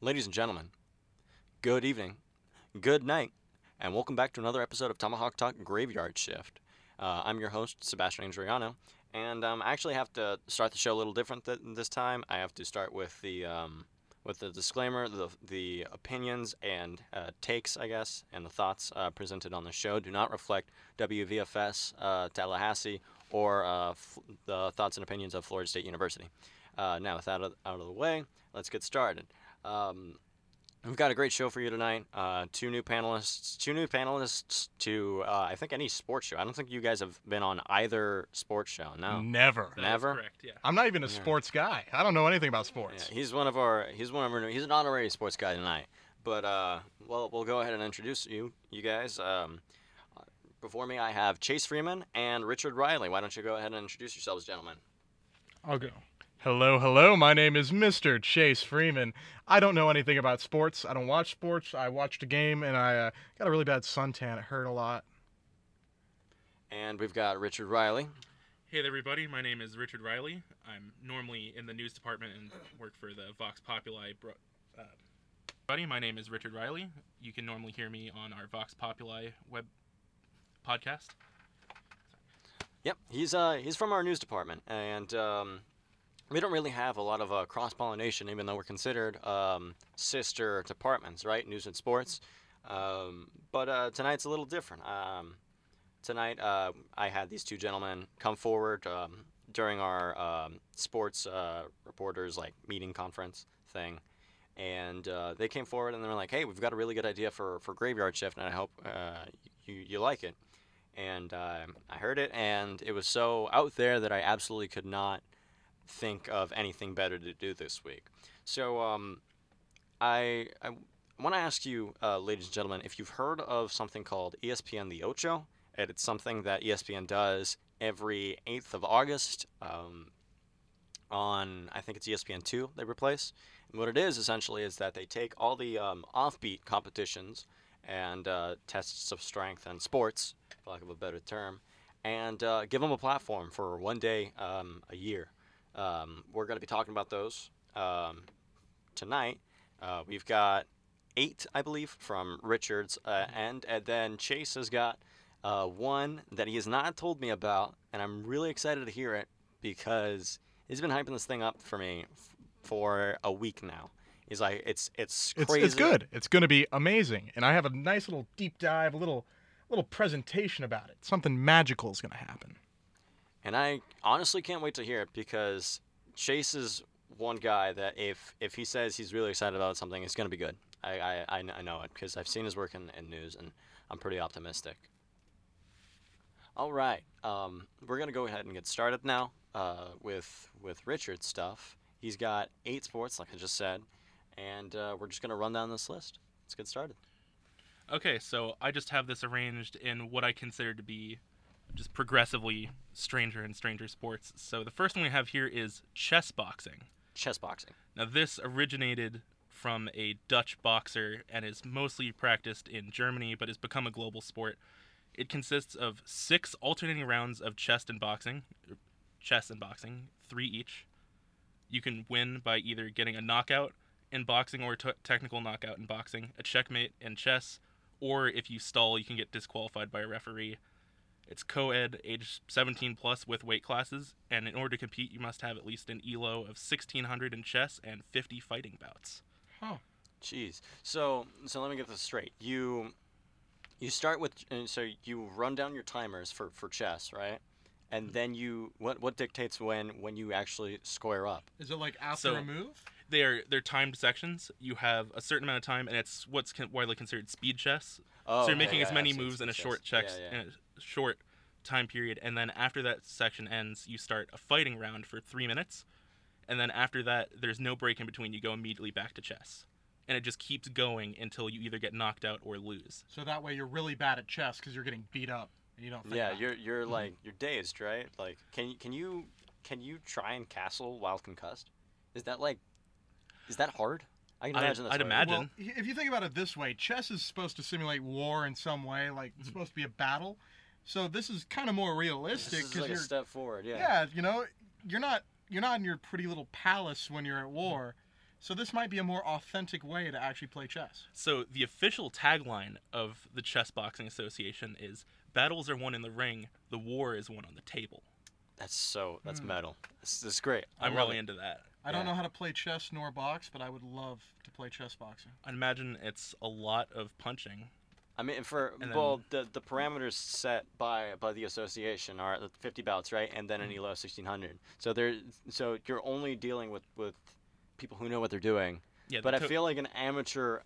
Ladies and gentlemen, good evening, good night, and welcome back to another episode of Tomahawk Talk Graveyard Shift. I'm your host, Sebastian Andriano, and I actually have to start the show a little different this time. I have to start with the disclaimer. The opinions and takes, I guess, and the thoughts presented on the show do not reflect WVFS Tallahassee or the thoughts and opinions of Florida State University. Now, with that out of the way, let's get started. We've got a great show for you tonight. Two new panelists to, I think, any sports show. I don't think you guys have been on either sports show. No, never, never. Correct. Yeah. I'm not even a sports guy. I don't know anything about sports. Yeah, he's one of our. He's an honorary sports guy tonight. But well, we'll go ahead and introduce you guys. Before me, I have Chase Freeman and Richard Riley. Why don't you go ahead and introduce yourselves, gentlemen? I'll go. Hello, my name is Mr. Chase Freeman. I don't know anything about sports. I don't watch sports. I watched a game, and I got a really bad suntan. It hurt a lot. And we've got Richard Riley. Hey there, everybody. My name is Richard Riley. I'm normally in the news department and work for the Vox Populi. My name is Richard Riley. You can normally hear me on our Vox Populi web podcast. Yep, he's from our news department, and we don't really have a lot of cross-pollination, even though we're considered sister departments, right? News and sports. But tonight's a little different. Tonight, I had these two gentlemen come forward during our sports reporters like meeting conference thing, and they came forward and they were like, "Hey, we've got a really good idea for Graveyard Shift, and I hope you like it." And I heard it, and it was so out there that I absolutely could not think of anything better to do this week. So I want to ask you, ladies and gentlemen, if you've heard of something called ESPN The Ocho. And it's something that ESPN does every 8th of August on, I think it's ESPN 2 they replace. And what it is, essentially, is that they take all the offbeat competitions and tests of strength and sports, for lack of a better term, and give them a platform for one day a year. We're going to be talking about those tonight. We've got 8, I believe, from Richard's end, and then Chase has got one that he has not told me about, and I'm really excited to hear it because he's been hyping this thing up for me for a week now. He's like, it's crazy. It's good. It's going to be amazing, and I have a nice little deep dive, little presentation about it. Something magical is going to happen. And I honestly can't wait to hear it because Chase is one guy that if he says he's really excited about something, it's going to be good. I know it because I've seen his work in news, and I'm pretty optimistic. All right. We're going to go ahead and get started now with Richard's stuff. He's got 8 sports, like I just said, and we're just going to run down this list. Let's get started. Okay, so I just have this arranged in what I consider to be just progressively stranger and stranger sports. So the first one we have here is chess boxing. Chess boxing. Now this originated from a Dutch boxer and is mostly practiced in Germany, but has become a global sport. It consists of 6 alternating rounds of chess and boxing, 3 each. You can win by either getting a knockout in boxing or a technical knockout in boxing, a checkmate in chess, or if you stall, you can get disqualified by a referee. It's co-ed, age 17 plus, with weight classes, and in order to compete, you must have at least an ELO of 1,600 in chess and 50 fighting bouts. Huh. Jeez. So let me get this straight. You start with, so you run down your timers for chess, right? And then you, what dictates when you actually square up? Is it like after a move? They're timed sections. You have a certain amount of time, and it's what's widely considered speed chess. Oh, so you're making as many moves in a short short time period, and then after that section ends, you start a fighting round for 3 minutes, and then after that, there's no break in between. You go immediately back to chess, and it just keeps going until you either get knocked out or lose. So that way, you're really bad at chess because you're getting beat up, and you don't. You're like you're dazed, right? Like, can you try and castle while concussed? Is that hard? I can imagine that's hard. I'd imagine. Well, if you think about it this way, chess is supposed to simulate war in some way. Like, it's supposed to be a battle. So this is kind of more realistic. This is like a step forward, yeah. Yeah, you're not in your pretty little palace when you're at war. So this might be a more authentic way to actually play chess. So the official tagline of the Chess Boxing Association is, "Battles are won in the ring, the war is won on the table." That's metal. This is great. I'm really into that. I don't know how to play chess nor box, but I would love to play chess boxing. I imagine it's a lot of punching. I mean, the parameters set by the association are 50 bouts, right? And then an ELO 1600. So you're only dealing with people who know what they're doing. Yeah, but I feel like an amateur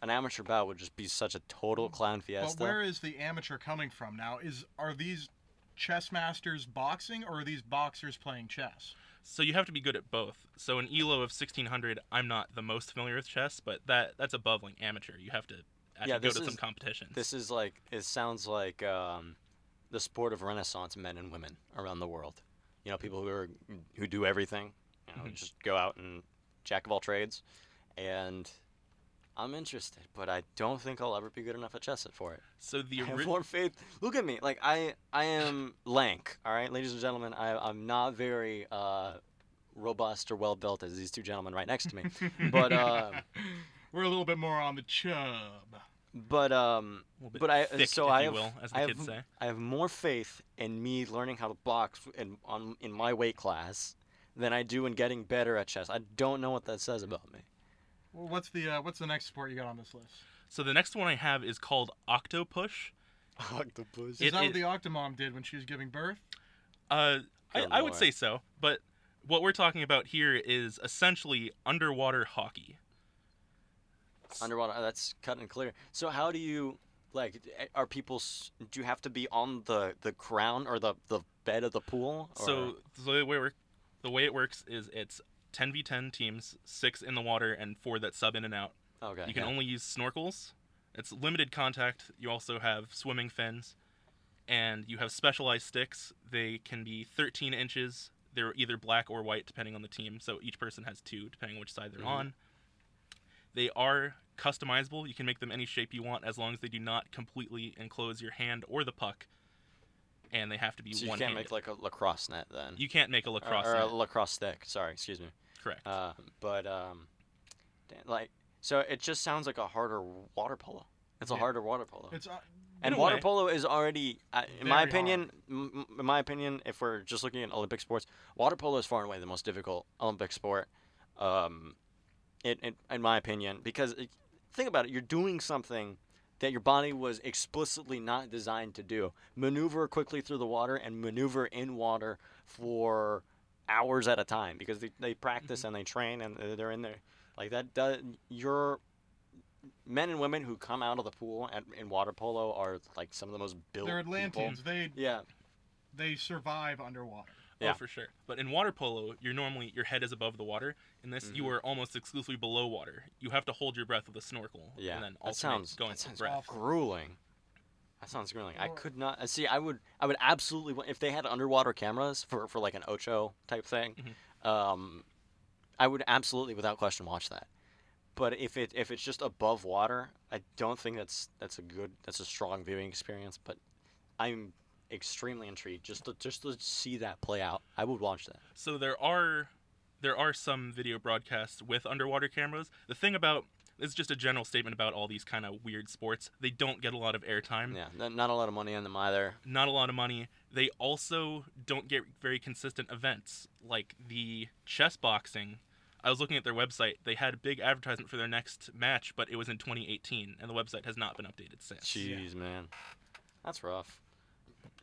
bout would just be such a total clown fiesta. But where is the amateur coming from now? Are these chess masters boxing, or are these boxers playing chess? So you have to be good at both. So an ELO of 1600, I'm not the most familiar with chess, but that's above like amateur. You have to go to some competitions. This is like, it sounds like the sport of Renaissance men and women around the world. You know, people who do everything. You know, just go out and jack of all trades. And I'm interested, but I don't think I'll ever be good enough at chess for it. So I have more faith. Look at me, like I am lank. All right, ladies and gentlemen, I'm not very robust or well built as these two gentlemen right next to me, but. We're a little bit more on the chub. But I thick, so I have, will, as the I kids have say. I have more faith in me learning how to box in my weight class than I do in getting better at chess. I don't know what that says about me. Well, what's the next sport you got on this list? So the next one I have is called Octopush. Octopush. Is that what the Octomom did when she was giving birth? I would say so, but what we're talking about here is essentially underwater hockey. Underwater, that's cut and clear. So how do you, do you have to be on the ground or the bed of the pool? Or? So the way it works is it's 10v10 teams, 6 in the water and 4 that sub in and out. Okay. You can only use snorkels. It's limited contact. You also have swimming fins. And you have specialized sticks. They can be 13 inches. They're either black or white, depending on the team. So each person has 2, depending on which side they're on. They are customizable. You can make them any shape you want as long as they do not completely enclose your hand or the puck. And they have to be one-handed. So you can't make a lacrosse net then? You can't make a lacrosse net. Or a lacrosse stick. Sorry, excuse me. Correct. So it just sounds like a harder water polo. It's a harder water polo. And water polo is already, in my opinion, if we're just looking at Olympic sports, water polo is far and away the most difficult Olympic sport. In my opinion, because think about it, you're doing something that your body was explicitly not designed to do. Maneuver quickly through the water and maneuver in water for hours at a time because they practice and they train and they're in there. Like that does, your men and women who come out of the pool in water polo are like some of the most built. They're Atlanteans. People. They survive underwater. Yeah. Oh, for sure. But in water polo, you're normally, your head is above the water. In this, you are almost exclusively below water. You have to hold your breath with a snorkel. Yeah, and then that sounds grueling. That sounds grueling. I could not, see, I would absolutely, if they had underwater cameras for like an Ocho type thing, I would absolutely, without question, watch that. But if it's just above water, I don't think that's a strong viewing experience, but I'm extremely intrigued just to see that play out. I would watch that. So there are some video broadcasts with underwater cameras. The thing about this is just a general statement about all these kind of weird sports. They don't get a lot of airtime. Yeah, not a lot of money on them either. Not a lot of money. They also don't get very consistent events like the chess boxing. I was looking at their website. They had a big advertisement for their next match, but it was in 2018, and the website has not been updated since. Jeez, man, that's rough.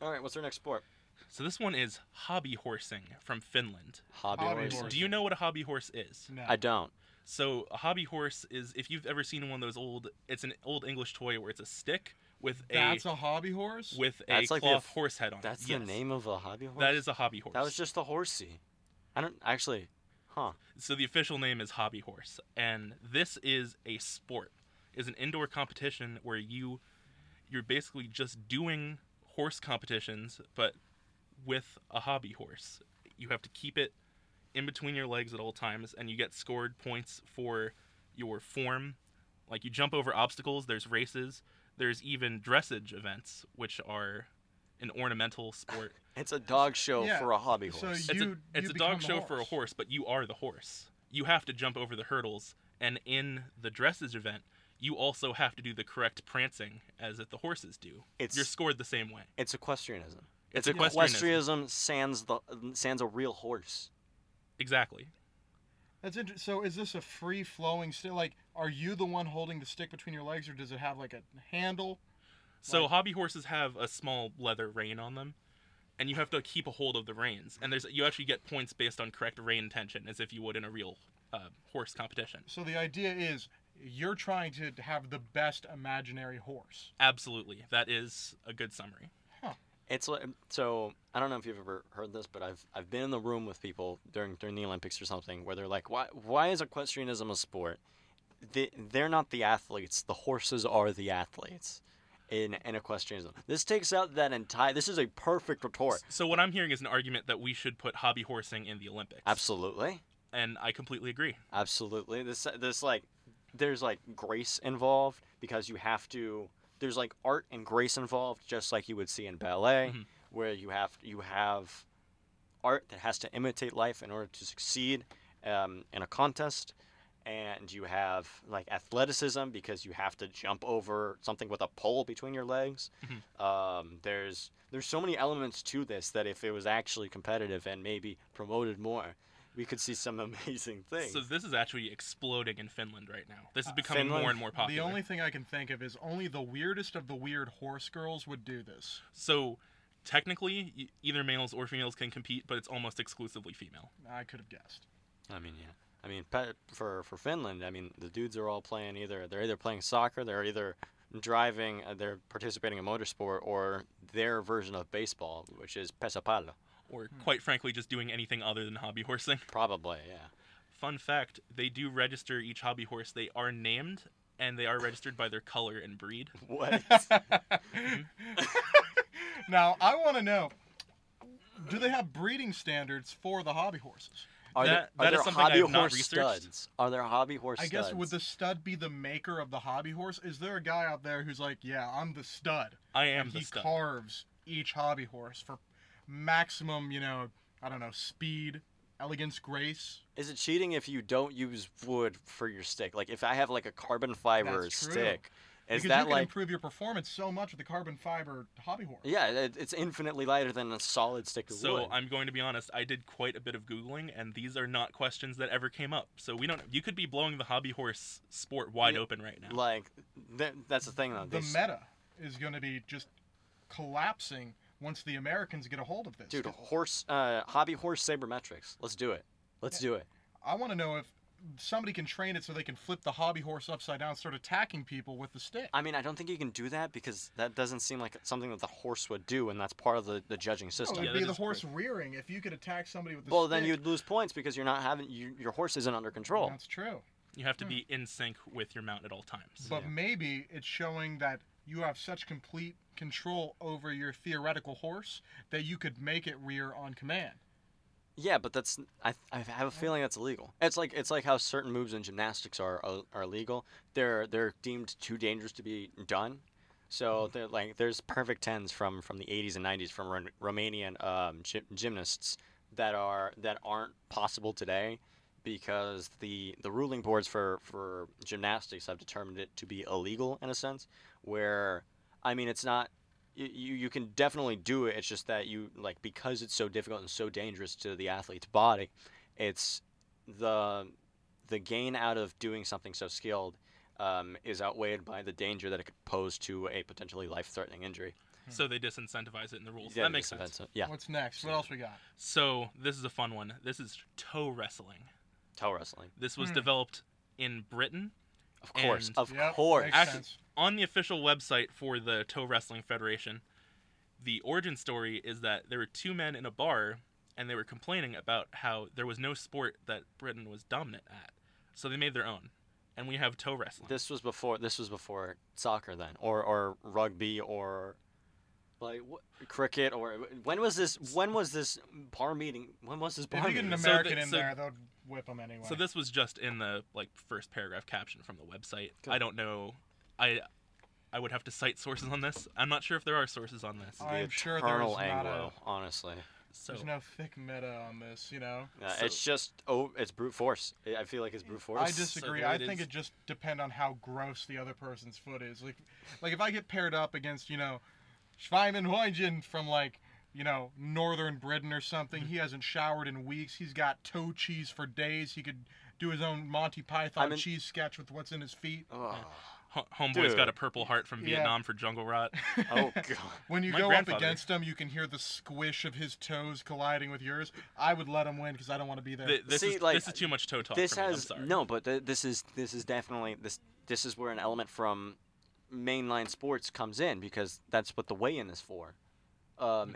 All right, what's our next sport? So this one is hobby horsing from Finland. Hobby horsing. Do you know what a hobby horse is? No. I don't. So a hobby horse is, if you've ever seen one of those it's an old English toy where it's a stick with That's a hobby horse? With that's a like cloth horse head on it. That's the name of a hobby horse? That is a hobby horse. That was just a horsey. So the official name is hobby horse. And this is a sport. It's an indoor competition where you're basically just doing horse competitions, but with a hobby horse. You have to keep it in between your legs at all times, and you get scored points for your form. Like, you jump over obstacles, there's races, there's even dressage events, which are an ornamental sport. It's a dog show for a hobby horse. So it's a dog show for a horse, but you are the horse. You have to jump over the hurdles and in the dresses event, you also have to do the correct prancing as that the horses do. You're scored the same way. It's equestrianism. Equestrianism sans a real horse. Exactly. That's interesting. So is this a free-flowing stick? Like, are you the one holding the stick between your legs, or does it have, like, a handle? So hobby horses have a small leather rein on them, and you have to keep a hold of the reins. And you actually get points based on correct rein tension, as if you would in a real horse competition. So the idea is you're trying to have the best imaginary horse. Absolutely. That is a good summary. Huh. So I don't know if you've ever heard this, but I've been in the room with people during the Olympics or something where they're like, why is equestrianism a sport? They're not the athletes. The horses are the athletes in equestrianism. This takes out that entire. This is a perfect retort. So what I'm hearing is an argument that we should put hobby horsing in the Olympics. Absolutely. And I completely agree. Absolutely. This like, there's like grace involved because you have to. There's like art and grace involved, just like you would see in ballet, mm-hmm. where you have art that has to imitate life in order to succeed in a contest, and you have like athleticism because you have to jump over something with a pole between your legs. Mm-hmm. There's so many elements to this that if it was actually competitive and maybe promoted more, we could see some amazing things. So this is actually exploding in Finland right now. This is becoming more and more popular. The only thing I can think of is only the weirdest of the weird horse girls would do this. So technically, either males or females can compete, but it's almost exclusively female. I could have guessed. I mean, yeah. I mean, for Finland, I mean, the dudes are all playing they're either playing soccer, they're either driving, they're participating in motorsport, or their version of baseball, which is pesäpallo. Or, quite frankly, just doing anything other than hobby horsing. Probably, yeah. Fun fact, they do register each hobby horse. They are named, and they are registered by their color and breed. What? Mm-hmm. Now, I want to know, do they have breeding standards for the hobby horses? Are there something I have not researched. Studs? Are there hobby horse studs? I guess, would the stud be the maker of the hobby horse? Is there a guy out there who's like, yeah, I'm the stud? I am the stud. He carves each hobby horse for maximum, speed, elegance, grace. Is it cheating if you don't use wood for your stick? Like, if I have, like, a carbon fiber stick, is that, like... Because you can improve your performance so much with the carbon fiber hobby horse. Yeah, it's infinitely lighter than a solid stick of wood. So, I'm going to be honest, I did quite a bit of Googling, and these are not questions that ever came up. So, we don't... You could be blowing the hobby horse sport wide open right now. Like, that's the thing, though. The meta is going to be just collapsing once the Americans get a hold of this. Dude, hobby horse sabermetrics. Let's do it. Let's do it. I want to know if somebody can train it so they can flip the hobby horse upside down and start attacking people with the stick. I mean, I don't think you can do that because that doesn't seem like something that the horse would do, and that's part of the judging system. No, it would be the horse rearing if you could attack somebody with the stick. Well, then you'd lose points because you're not having your horse isn't under control. That's true. You have to be in sync with your mount at all times. But maybe it's showing that you have such complete control over your theoretical horse that you could make it rear on command. Yeah, but I have a feeling that's illegal. It's like how certain moves in gymnastics are illegal. They're deemed too dangerous to be done. So there's perfect tens from the 80s and 90s from Romanian gymnasts that aren't possible today because the ruling boards for gymnastics have determined it to be illegal in a sense where. I mean, it's not, you can definitely do it. It's just that because it's so difficult and so dangerous to the athlete's body, it's the gain out of doing something so skilled is outweighed by the danger that it could pose to a potentially life-threatening injury. So they disincentivize it in the rules. Yeah, that makes sense. Yeah. What's next? What else we got? So this is a fun one. This is toe wrestling. Toe wrestling. This was developed in Britain. Of course. Actually, on the official website for the Toe Wrestling Federation, the origin story is that there were two men in a bar, and they were complaining about how there was no sport that Britain was dominant at. So they made their own, and we have toe wrestling. This was before soccer, then, or rugby, or cricket, or when was this bar meeting? If you get an American there, they'll whip them anyway. So this was just in the first paragraph caption from the website. Good. I don't know. I would have to cite sources on this. I'm not sure if there are sources on this. I'm sure there's not. Honestly. So there's no thick meta on this, you know. So, it's just it's brute force. I feel like it's brute force. I disagree. So I think it just depends on how gross the other person's foot is. Like if I get paired up against, you know, Schweiman from like, you know, northern Britain or something. He hasn't showered in weeks. He's got toe cheese for days. He could do his own Monty Python cheese sketch with what's in his feet. Oh. Homeboy's got a purple heart from Vietnam for jungle rot. Oh, God. When you go up against him, you can hear the squish of his toes colliding with yours. I would let him win because I don't want to be there. This is too much toe talk for me. I'm sorry. No, but this is definitely... This is where an element from mainline sports comes in because that's what the weigh-in is for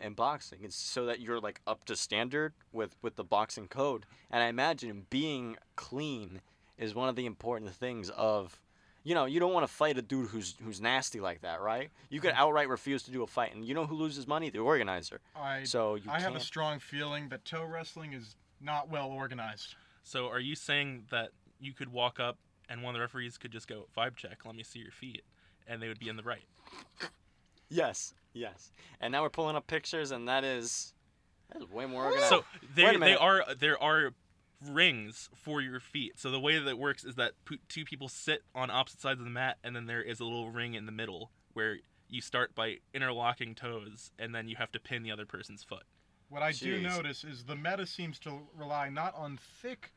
in boxing. It's so that you're like up to standard with the boxing code. And I imagine being clean is one of the important things of... You know, you don't want to fight a dude who's nasty like that, right? You could outright refuse to do a fight, and you know who loses money? The organizer. I have a strong feeling that toe wrestling is not well organized. So are you saying that you could walk up and one of the referees could just go, vibe check, let me see your feet, and they would be in the right? Yes. And now we're pulling up pictures, and that is way more organized. So there are rings for your feet. So the way that it works is that two people sit on opposite sides of the mat, and then there is a little ring in the middle where you start by interlocking toes, and then you have to pin the other person's foot. What I do notice is the meta seems to rely not on thick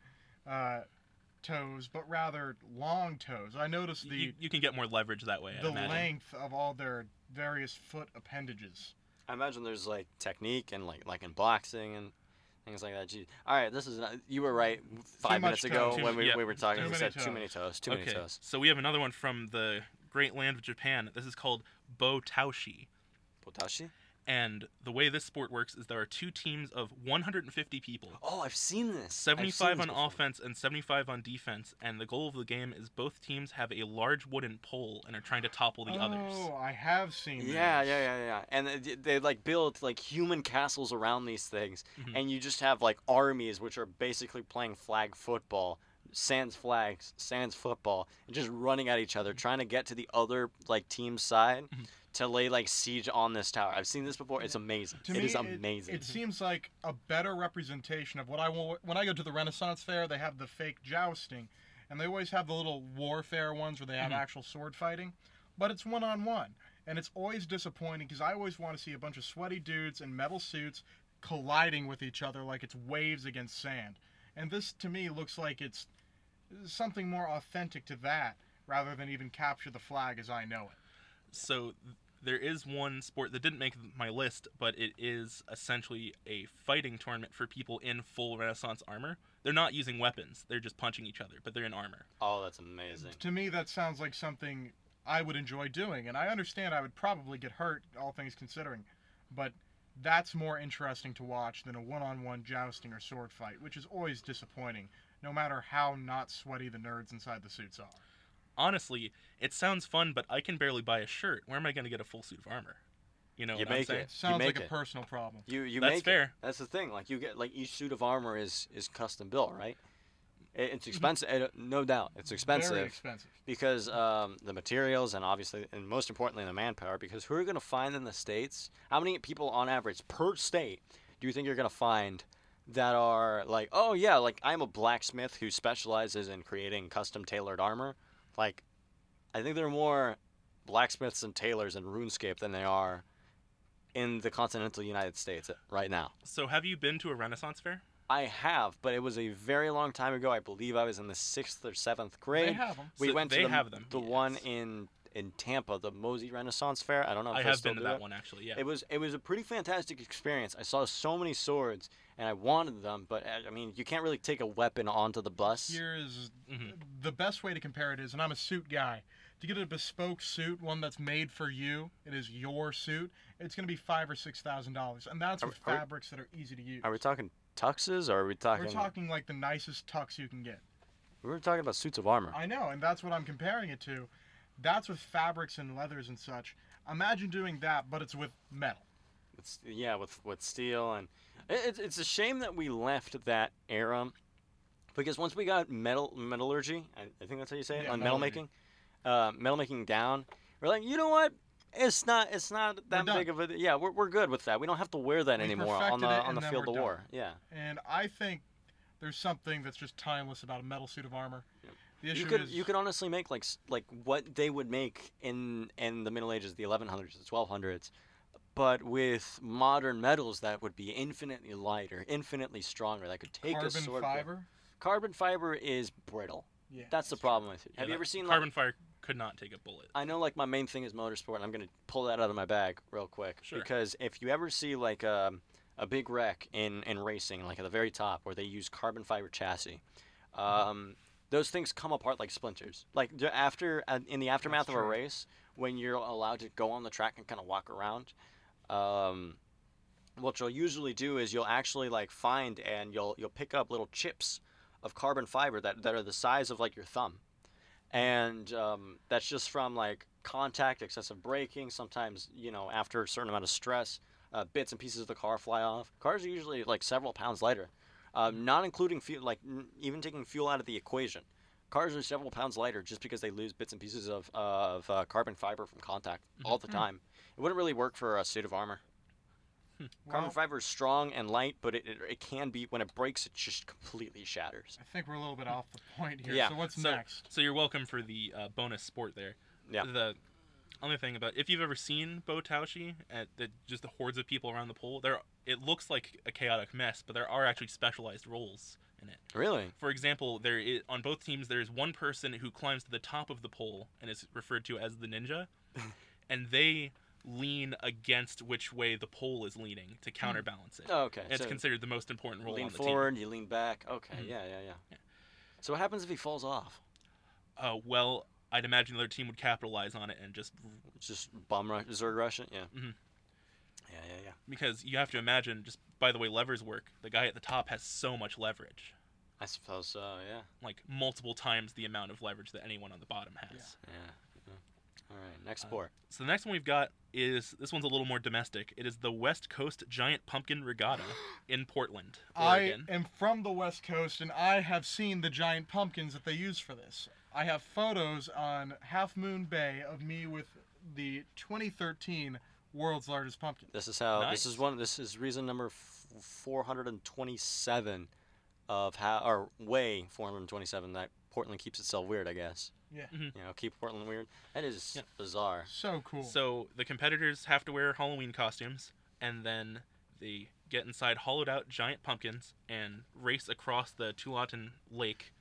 toes, but rather long toes. I notice you can get more leverage that way. The length of all their various foot appendages. I imagine there's like technique and like in boxing and things like that. Geez. All right, you were right 5 minutes ago when we were talking. You said too many toes. Too many toes. So we have another one from the great land of Japan. This is called Botaushi. Botaushi? And the way this sport works is there are two teams of 150 people. Oh, I've seen this. 75 on offense and 75 on defense. And the goal of the game is both teams have a large wooden pole and are trying to topple the others. Oh, I have seen this. Yeah. And they like build like human castles around these things. Mm-hmm. And you just have like armies, which are basically playing flag football, sans flags, sans football, and just running at each other, trying to get to the other like team's side. Mm-hmm. To lay like siege on this tower. I've seen this before. It's amazing. It is amazing. It seems like a better representation of what I want. When I go to the Renaissance Fair, they have the fake jousting, and they always have the little warfare ones where they have actual sword fighting, but it's one-on-one, and it's always disappointing because I always want to see a bunch of sweaty dudes in metal suits colliding with each other like it's waves against sand. And this, to me, looks like it's something more authentic to that rather than even capture the flag as I know it. So... There is one sport that didn't make my list, but it is essentially a fighting tournament for people in full Renaissance armor. They're not using weapons. They're just punching each other, but they're in armor. Oh, that's amazing. To me, that sounds like something I would enjoy doing, and I understand I would probably get hurt, all things considering, but that's more interesting to watch than a one-on-one jousting or sword fight, which is always disappointing, no matter how not sweaty the nerds inside the suits are. Honestly, it sounds fun, but I can barely buy a shirt. Where am I going to get a full suit of armor? You know, it sounds like a personal problem. That's fair. That's the thing. Like you get like each suit of armor is custom built, right? It's expensive, no doubt. It's expensive. Very expensive. Because the materials and obviously, and most importantly, the manpower. Because who are you going to find in the states? How many people on average per state do you think you're going to find that are like, oh yeah, like I'm a blacksmith who specializes in creating custom tailored armor? Like, I think there are more blacksmiths and tailors in RuneScape than there are in the continental United States right now. So have you been to a Renaissance Fair? I have, but it was a very long time ago. I believe I was in the 6th or 7th grade. They have them. We went to the one in Tampa, the Mosey Renaissance Fair. I don't know if I have been to that one, actually, yeah. It was a pretty fantastic experience. I saw so many swords, and I wanted them, but, I mean, you can't really take a weapon onto the bus. Here's the best way to compare it is, and I'm a suit guy, to get a bespoke suit, one that's made for you, it is your suit, it's going to be $5,000 or $6,000, and that's with fabrics that are easy to use. Are we talking tuxes, or are we talking... We're talking, like, the nicest tux you can get. We were talking about suits of armor. I know, and that's what I'm comparing it to. That's with fabrics and leathers and such. Imagine doing that, but it's with metal. It's with steel, and it's a shame that we left that era, because once we got metallurgy, I think that's how you say it, on metal making down, we're like, you know what? It's not that big of a... Yeah, we're good with that. We don't have to wear that anymore on the field of war. Yeah. And I think there's something that's just timeless about a metal suit of armor. Yep. The issue is... You could honestly make like what they would make in the Middle Ages, the 1100s, the 1200s, but with modern metals that would be infinitely lighter, infinitely stronger, that could take a sword... Carbon fiber? Carbon fiber is brittle. Yeah, that's the problem with it. Yeah, have you ever seen... Carbon fiber could not take a bullet. I know, like, my main thing is motorsport, and I'm going to pull that out of my bag real quick. Sure. Because if you ever see, like, a big wreck in racing, like at the very top, where they use carbon fiber chassis, those things come apart like splinters. Like, after in the aftermath of a race, when you're allowed to go on the track and kind of walk around... what you'll usually do is you'll actually like find and you'll pick up little chips of carbon fiber that are the size of like your thumb, and that's just from like contact, excessive braking. Sometimes, you know, after a certain amount of stress, bits and pieces of the car fly off. Cars are usually like several pounds lighter, not including fuel, like even taking fuel out of the equation. Cars are several pounds lighter just because they lose bits and pieces of carbon fiber from contact all the time. It wouldn't really work for a suit of armor. Carbon fiber is strong and light, but it can be, when it breaks, it just completely shatters. I think we're a little bit off the point here. Yeah. So what's next? So you're welcome for the bonus sport there. Yeah. The only thing about, if you've ever seen Botaoshi, just the hordes of people around the pool, it looks like a chaotic mess, but there are actually specialized roles in it. Really? For example, there is, on both teams, there is one person who climbs to the top of the pole and is referred to as the ninja, and they... lean against which way the pole is leaning to counterbalance it. Oh, okay. And so it's considered the most important role on the team. You lean forward, you lean back. Okay, yeah. So what happens if he falls off? Well, I'd imagine the other team would capitalize on it and just bomb rush, Zerg rush it, yeah. Mm-hmm. Yeah. Because you have to imagine, just by the way levers work, the guy at the top has so much leverage. I suppose so, yeah. Like, multiple times the amount of leverage that anyone on the bottom has. Yeah. All right, next sport. So the next one we've got is, this one's a little more domestic. It is the West Coast Giant Pumpkin Regatta in Portland, Oregon. I am from the West Coast, and I have seen the giant pumpkins that they use for this. I have photos on Half Moon Bay of me with the 2013 World's Largest Pumpkin. This is how. Nice. This is reason number 427 of how, or way 427 that Portland keeps itself weird, I guess. Yeah. Mm-hmm. You know, keep Portland weird. That is bizarre. So cool. So the competitors have to wear Halloween costumes, and then they get inside hollowed-out giant pumpkins and race across the Tualatin Lake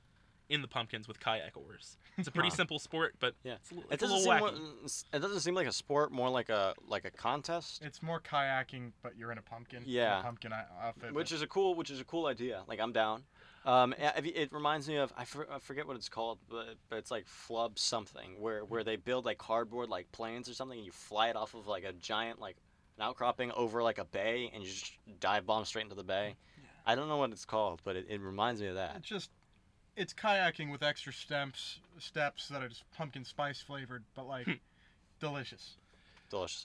in the pumpkins with kayak oars. It's a pretty simple sport, but it's a little wacky. It doesn't seem like a sport, more like a contest. It's more kayaking, but you're in a pumpkin. Yeah. In a pumpkin outfit. Which is a cool idea. Like, I'm down. It reminds me of, I forget what it's called, but it's like flub something, where they build like cardboard like planes or something, and you fly it off of like a giant, like an outcropping over like a bay, and you just dive bomb straight into the bay. Yeah. I don't know what it's called, but it reminds me of that. It's kayaking with extra steps that are just pumpkin spice flavored, but like delicious.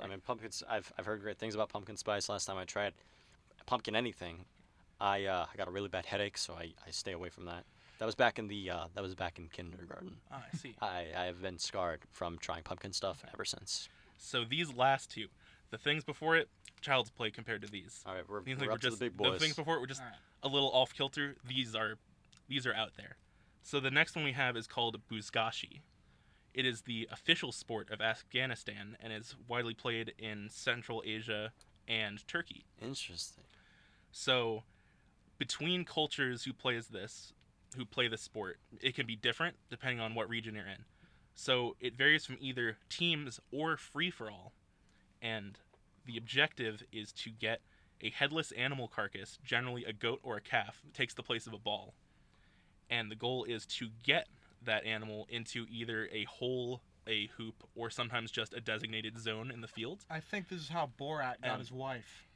I mean, pumpkins, I've heard great things about pumpkin spice. Last time I tried pumpkin anything, I got a really bad headache, so I stay away from that. That was back in kindergarten. Ah, I see. I have been scarred from trying pumpkin stuff ever since. So these last two, the things before it, child's play compared to these. All right, we're up to the big boys. The things before it were just a little off kilter. These are out there. So the next one we have is called buzgashi. It is the official sport of Afghanistan and is widely played in Central Asia and Turkey. Interesting. So, between cultures who play this sport, it can be different depending on what region you're in. So it varies from either teams or free-for-all. And the objective is to get a headless animal carcass, generally a goat or a calf, takes the place of a ball. And the goal is to get that animal into either a hole, a hoop, or sometimes just a designated zone in the field. I think this is how Borat got his wife.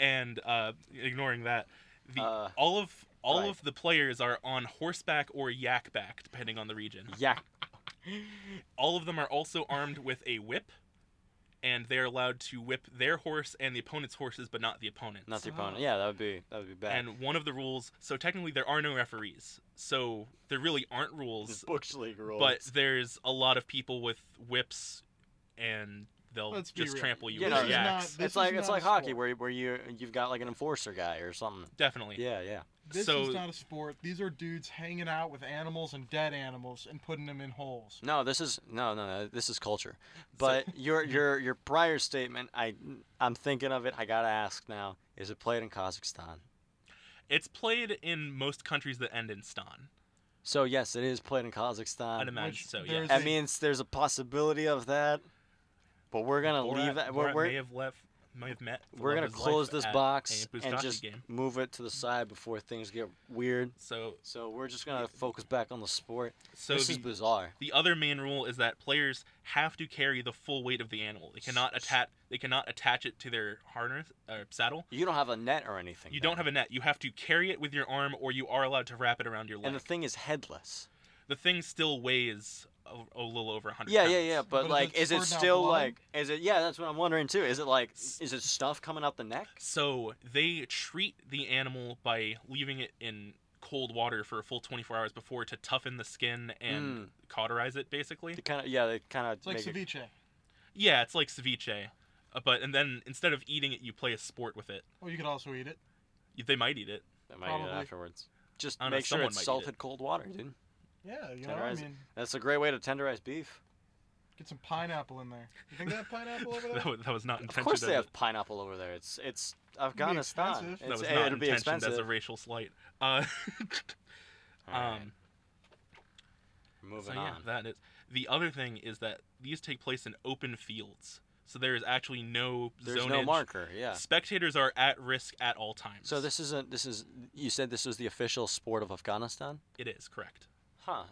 And ignoring that, all of the players are on horseback or yakback, depending on the region. Yak. All of them are also armed with a whip, and they're allowed to whip their horse and the opponent's horses, but not the opponent's. Not the opponent. Yeah, that would be bad. And one of the rules, so technically there are no referees, so there really aren't rules. It's Bush League rules. But there's a lot of people with whips, and they'll just trample you with the axe. It's like hockey where you've got like an enforcer guy or something. Definitely. Yeah. This is not a sport. These are dudes hanging out with animals and dead animals and putting them in holes. No, this is culture. But your prior statement, I'm thinking of it. I gotta ask now: is it played in Kazakhstan? It's played in most countries that end in stan. So yes, it is played in Kazakhstan. I'd imagine so. Yeah, that means there's a possibility of that. But we're gonna leave that. We're gonna close this box and just move it to the side before things get weird. So we're just gonna focus back on the sport. So this is bizarre. The other main rule is that players have to carry the full weight of the animal. They cannot attach it to their harness or saddle. You don't have a net or anything. You don't have a net. You have to carry it with your arm, or you are allowed to wrap it around your leg. And the thing is headless. The thing still weighs a little over 100 pounds. Yeah. But like, is it still like, is it? Yeah, that's what I'm wondering too. Is it like, is it stuff coming out the neck? So they treat the animal by leaving it in cold water for a full 24 hours before to toughen the skin and cauterize it, basically. They kind of. It's like ceviche. Yeah, it's like ceviche, and then instead of eating it, you play a sport with it. Well, you could also eat it. They might eat it. They might eat it afterwards. Just make sure it's salted cold water, dude. Yeah, you know what I mean? That's a great way to tenderize beef. Get some pineapple in there. You think they have pineapple over there? That was not intentional. Of course they have pineapple over there. It's Afghanistan. That was not intentional. That's a racial slight. Right. Moving on. Yeah, that is. The other thing is that these take place in open fields. So there is actually no zonage. There's no marker, yeah. Spectators are at risk at all times. So this is you said this was the official sport of Afghanistan? It is, correct. Huh.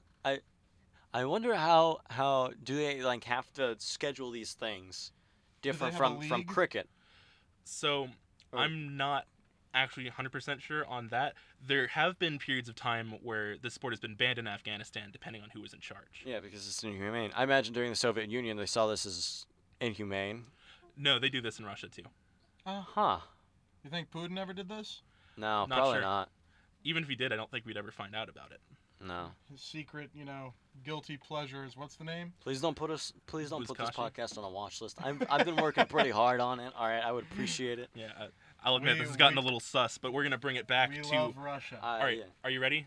I wonder how do they like have to schedule these things different from cricket? So I'm not actually 100% sure on that. There have been periods of time where this sport has been banned in Afghanistan depending on who was in charge. Yeah, because it's inhumane. I imagine during the Soviet Union they saw this as inhumane. No, they do this in Russia too. Uh-huh. You think Putin ever did this? No, not probably sure. Not. Even if he did, I don't think we'd ever find out about it. No. His secret, guilty pleasures. What's the name? Please don't put this podcast on a watch list. I've been working pretty hard on it. All right, I would appreciate it. Yeah, I'll admit this has gotten a little sus, but we're gonna bring it back to. We love Russia. All right, yeah. Are you ready?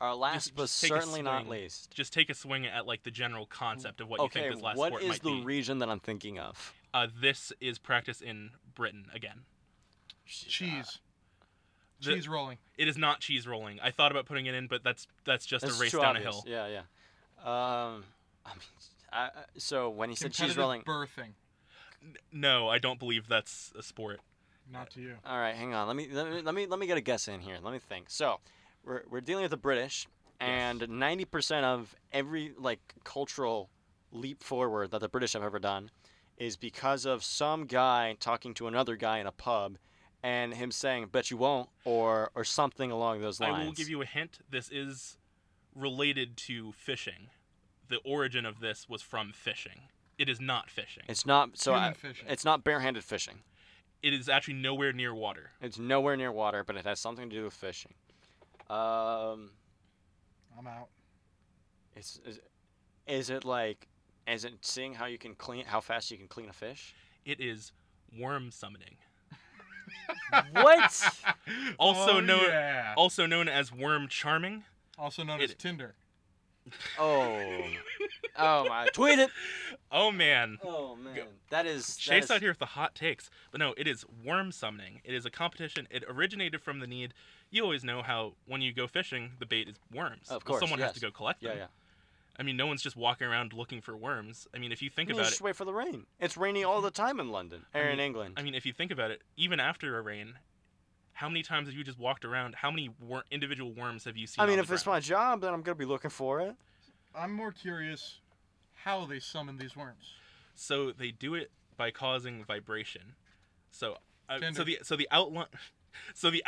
Our last, but certainly not least. Just take a swing at like the general concept of what you think this last sport might be. What is the region that I'm thinking of? This is practiced in Britain again. Cheese. Cheese rolling. It is not cheese rolling. I thought about putting it in, but that's just a race down a hill. Yeah. So when he said cheese rolling, birthing. No, I don't believe that's a sport. Not to you. All right, hang on. Let me get a guess in here. Let me think. So, we're dealing with the British, and 90% of every like cultural leap forward that the British have ever done is because of some guy talking to another guy in a pub. And him saying, "Bet you won't," or something along those lines. I will give you a hint. This is related to fishing. The origin of this was from fishing. It is not fishing. It's not. So it's not barehanded fishing. It is actually nowhere near water. It's nowhere near water, but it has something to do with fishing. I'm out. Is it seeing how you can how fast you can clean a fish? It is worm summoning. What? Also known as worm charming. Also known as Tinder. Oh my! Tweet it. Oh man! That is Chase out here with the hot takes. But no, it is worm summoning. It is a competition. It originated from the need. You always know how when you go fishing, the bait is worms. Of course, someone has to go collect them. Yeah. I mean, no one's just walking around looking for worms. I mean, if you think about it... Just wait for the rain. It's raining all the time in London, in England. I mean, if you think about it, even after a rain, how many times have you just walked around? How many individual worms have you seen? I mean, if it's my job, then I'm going to be looking for it. I'm more curious how they summon these worms. So they do it by causing vibration. So the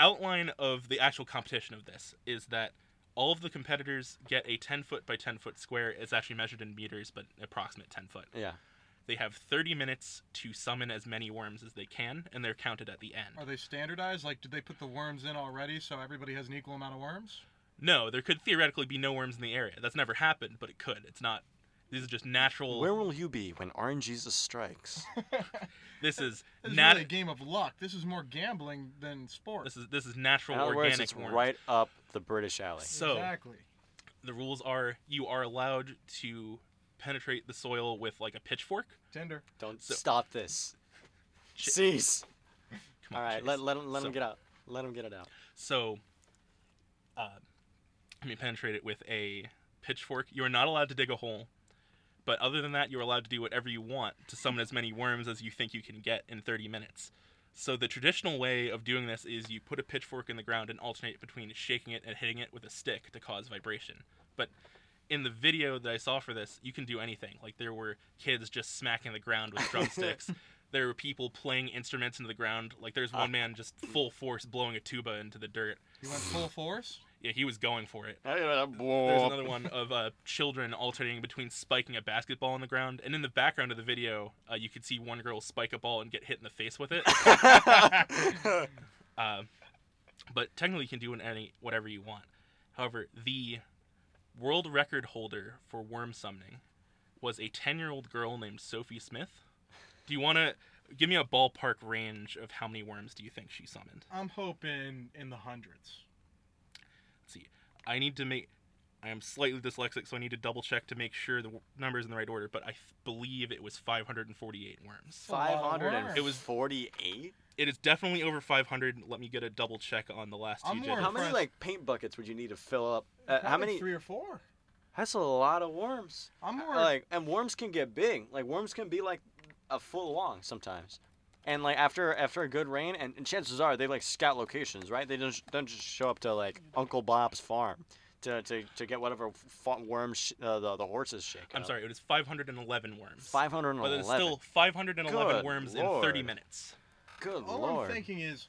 outline of the actual competition of this is that all of the competitors get a 10-foot by 10-foot square. It's actually measured in meters, but approximate 10-foot. Yeah. They have 30 minutes to summon as many worms as they can, and they're counted at the end. Are they standardized? Like, did they put the worms in already so everybody has an equal amount of worms? No, there could theoretically be no worms in the area. That's never happened, but it could. It's not... These are just natural... Where will you be when RNGesus strikes? This is not really a game of luck. This is more gambling than sport. This is natural organic worms. It's right up the British alley. So, exactly. The rules are you are allowed to penetrate the soil with like a pitchfork. Tinder. Stop this. Cease. Come on, all right, Chase. let him get out. Let him get it out. So, let me penetrate it with a pitchfork. You are not allowed to dig a hole. But other than that, you're allowed to do whatever you want to summon as many worms as you think you can get in 30 minutes. So the traditional way of doing this is you put a pitchfork in the ground and alternate between shaking it and hitting it with a stick to cause vibration. But in the video that I saw for this, you can do anything. Like, there were kids just smacking the ground with drumsticks. There were people playing instruments into the ground. Like, there's one man just full force blowing a tuba into the dirt. You went full force? Yeah, he was going for it. There's another one of children alternating between spiking a basketball on the ground. And in the background of the video, you could see one girl spike a ball and get hit in the face with it. But technically you can do whatever you want. However, the world record holder for worm summoning was a 10-year-old girl named Sophie Smith. Do you want to... Give me a ballpark range of how many worms do you think she summoned? I'm hoping in the hundreds. See, I am slightly dyslexic, so I need to double check to make sure the numbers in the right order, but I believe it was 548 worms. 548? It was 48? It is definitely over 500. Let me get a double check on the last two digits. How many paint buckets would you need to fill up? How many? 3 or 4. That's a lot of worms. I'm more and worms can get big. Like, worms can be like a foot long sometimes. And, after a good rain, and chances are they, scout locations, right? They don't just show up to, Uncle Bob's farm to get whatever worms the horses shake. I'm sorry, it was 511 worms. 511? But there's still 511 good worms Lord. In 30 minutes. Good All Lord. All I'm thinking is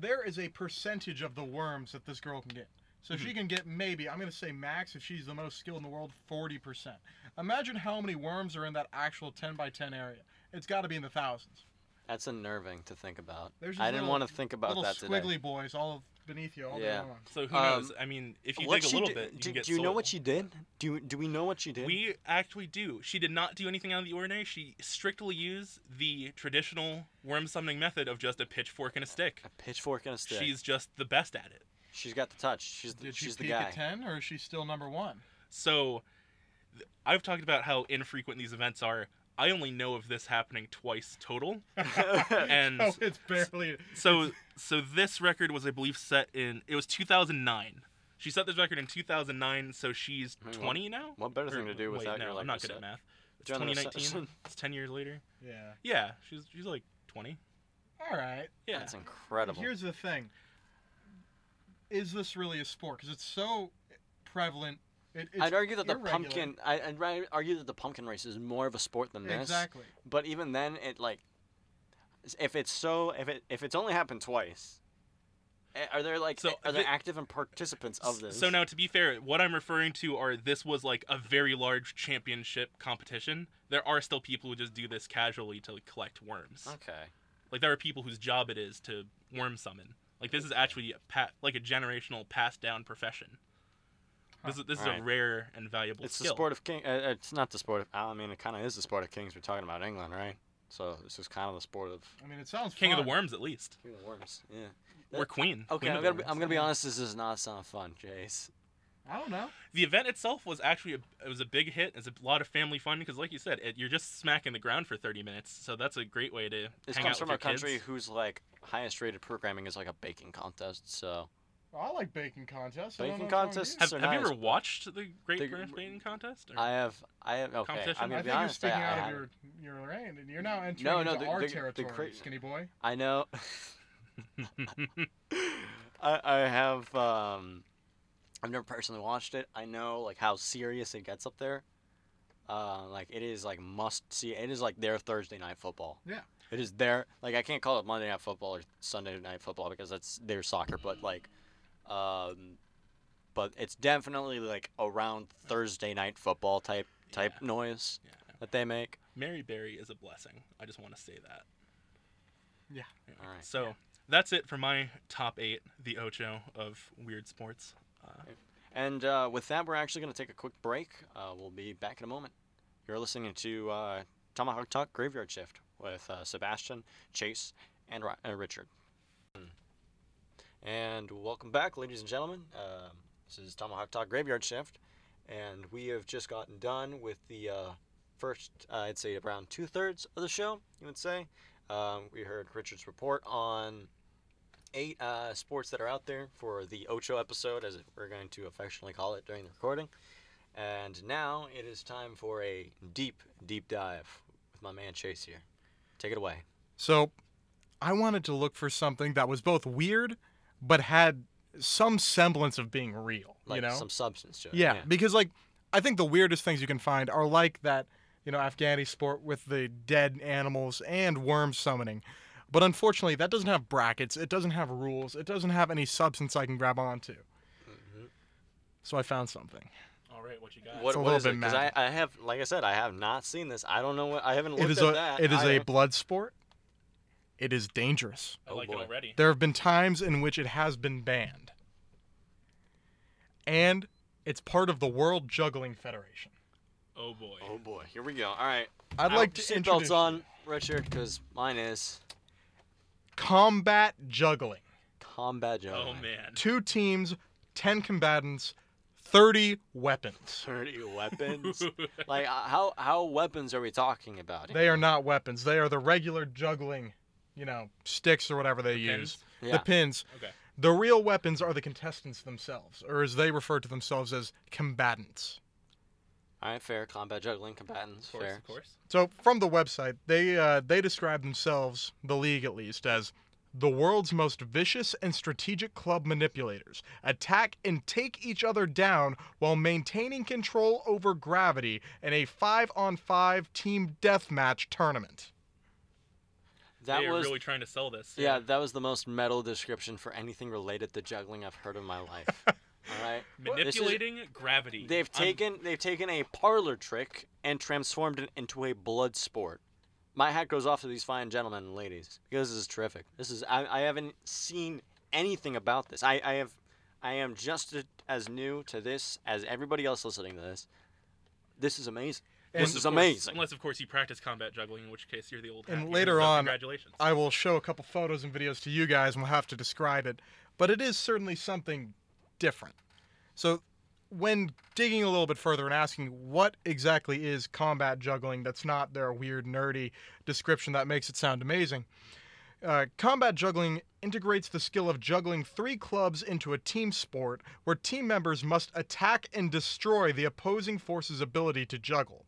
there is a percentage of the worms that this girl can get. So she can get maybe, I'm going to say max, if she's the most skilled in the world, 40%. Imagine how many worms are in that actual 10 by 10 area. It's got to be in the thousands. That's unnerving to think about. I didn't want to think about that today. Little squiggly boys all beneath you all day long. So who knows? I mean, if you dig a little bit, you can get soil. Do you know what she did? Do we know what she did? We actually do. She did not do anything out of the ordinary. She strictly used the traditional worm summoning method of just a pitchfork and a stick. A pitchfork and a stick. She's just the best at it. She's got the touch. She's the guy. Did she peak at 10, or is she still number one? So I've talked about how infrequent these events are. I only know of this happening twice total, and oh, it's barely. So this record was, I believe, set in 2009. She set this record in 2009, so she's 20 now. What better thing to do without your? I'm not good at math. It's 2019. It's 10 years later. Yeah. Yeah, she's 20. All right. Yeah. That's incredible. Here's the thing: is this really a sport? Because it's so prevalent. I'd argue that irregular. I'd argue that the pumpkin race is more of a sport than this. Exactly. But even then, it if it's only happened twice, are there there active and participants of this? So now, to be fair, what I'm referring to this was a very large championship competition. There are still people who just do this casually to collect worms. Okay. There are people whose job it is to worm summon. This is actually a generational passed down profession. This is a rare and valuable skill. The sport of king. It's not the sport of. I mean, it kind of is the sport of kings. We're talking about England, right? So this is kind of the sport of. I mean, it sounds king fun. Of the worms, at least. King of the worms. Yeah. Or queen. Okay, I'm gonna be honest. This does not sound fun, Chase. I don't know. The event itself was actually a big hit. It's a lot of family fun because, like you said, you're just smacking the ground for 30 minutes. So that's a great way to. This hang comes out from with a country kids. Whose highest rated programming is a baking contest. So. I like baking contests. Baking contests. Have you ever watched the Great British Baking Contest? Or? I have. Okay. Competition? I think you're speaking out of your reign, and you're now entering into our territory, skinny boy. I know. I have. I've never personally watched it. I know how serious it gets up there. It is must see. It is their Thursday night football. Yeah. It is their I can't call it Monday night football or Sunday night football because that's their soccer, but . But it's definitely around Thursday night football type noise. Yeah, that they make. Mary Berry is a blessing. I just want to say that. Yeah. All right. So that's it for my top 8, the Ocho of weird sports. And with that, we're actually going to take a quick break. We'll be back in a moment. You're listening to Tomahawk Talk Graveyard Shift with Sebastian, Chase, and Richard. And welcome back, ladies and gentlemen. This is Tomahawk Talk Graveyard Shift, and we have just gotten done with the first, I'd say, around 2/3 of the show, you would say. We heard Richard's report on 8 sports that are out there for the Ocho episode, as we're going to affectionately call it during the recording. And now it is time for a deep, deep dive with my man Chase here. Take it away. So I wanted to look for something that was both weird but had some semblance of being real, like, you know? Some substance to it. Yeah, because, like, I think the weirdest things you can find are like that, you know, Afghani sport with the dead animals and worm summoning. But unfortunately, that doesn't have brackets. It doesn't have rules. It doesn't have any substance I can grab onto. Mm-hmm. So I found something. All right, what you got? What is it? Because I have, like I said, I have not seen this. I don't know what, I haven't looked at that. It is a blood sport. It is dangerous. I like it already. There have been times in which it has been banned. And it's part of the World Juggling Federation. Oh, boy. Oh, boy. Here we go. All right. I'd like to introduce... Seatbelts on, Richard, because mine is... Combat juggling. Combat juggling. Oh, man. 2 teams, 10 combatants, 30 weapons. 30 weapons? Like, how weapons are we talking about? They are not weapons. They are the regular juggling, you know, sticks or whatever they use. Yeah. The pins. Okay. The real weapons are the contestants themselves, or as they refer to themselves as combatants. All right, fair. Combat juggling, combatants, fair. Of course. So from the website, they describe themselves, the league at least, as the world's most vicious and strategic club manipulators. Attack and take each other down while maintaining control over gravity in a 5-on-5 team deathmatch tournament. They are really trying to sell this. Yeah, that was the most metal description for anything related to juggling I've heard in my life. All right. Manipulating gravity. They've taken a parlor trick and transformed it into a blood sport. My hat goes off to these fine gentlemen and ladies because this is terrific. This is I haven't seen anything about this. I am just as new to this as everybody else listening to this. This is amazing. Unless, of course, you practice combat juggling, in which case you're the old hat. And later on, congratulations. I will show a couple photos and videos to you guys, and we'll have to describe it. But it is certainly something different. So when digging a little bit further and asking what exactly is combat juggling, that's not their weird, nerdy description that makes it sound amazing. Combat juggling integrates the skill of juggling 3 clubs into a team sport where team members must attack and destroy the opposing force's ability to juggle.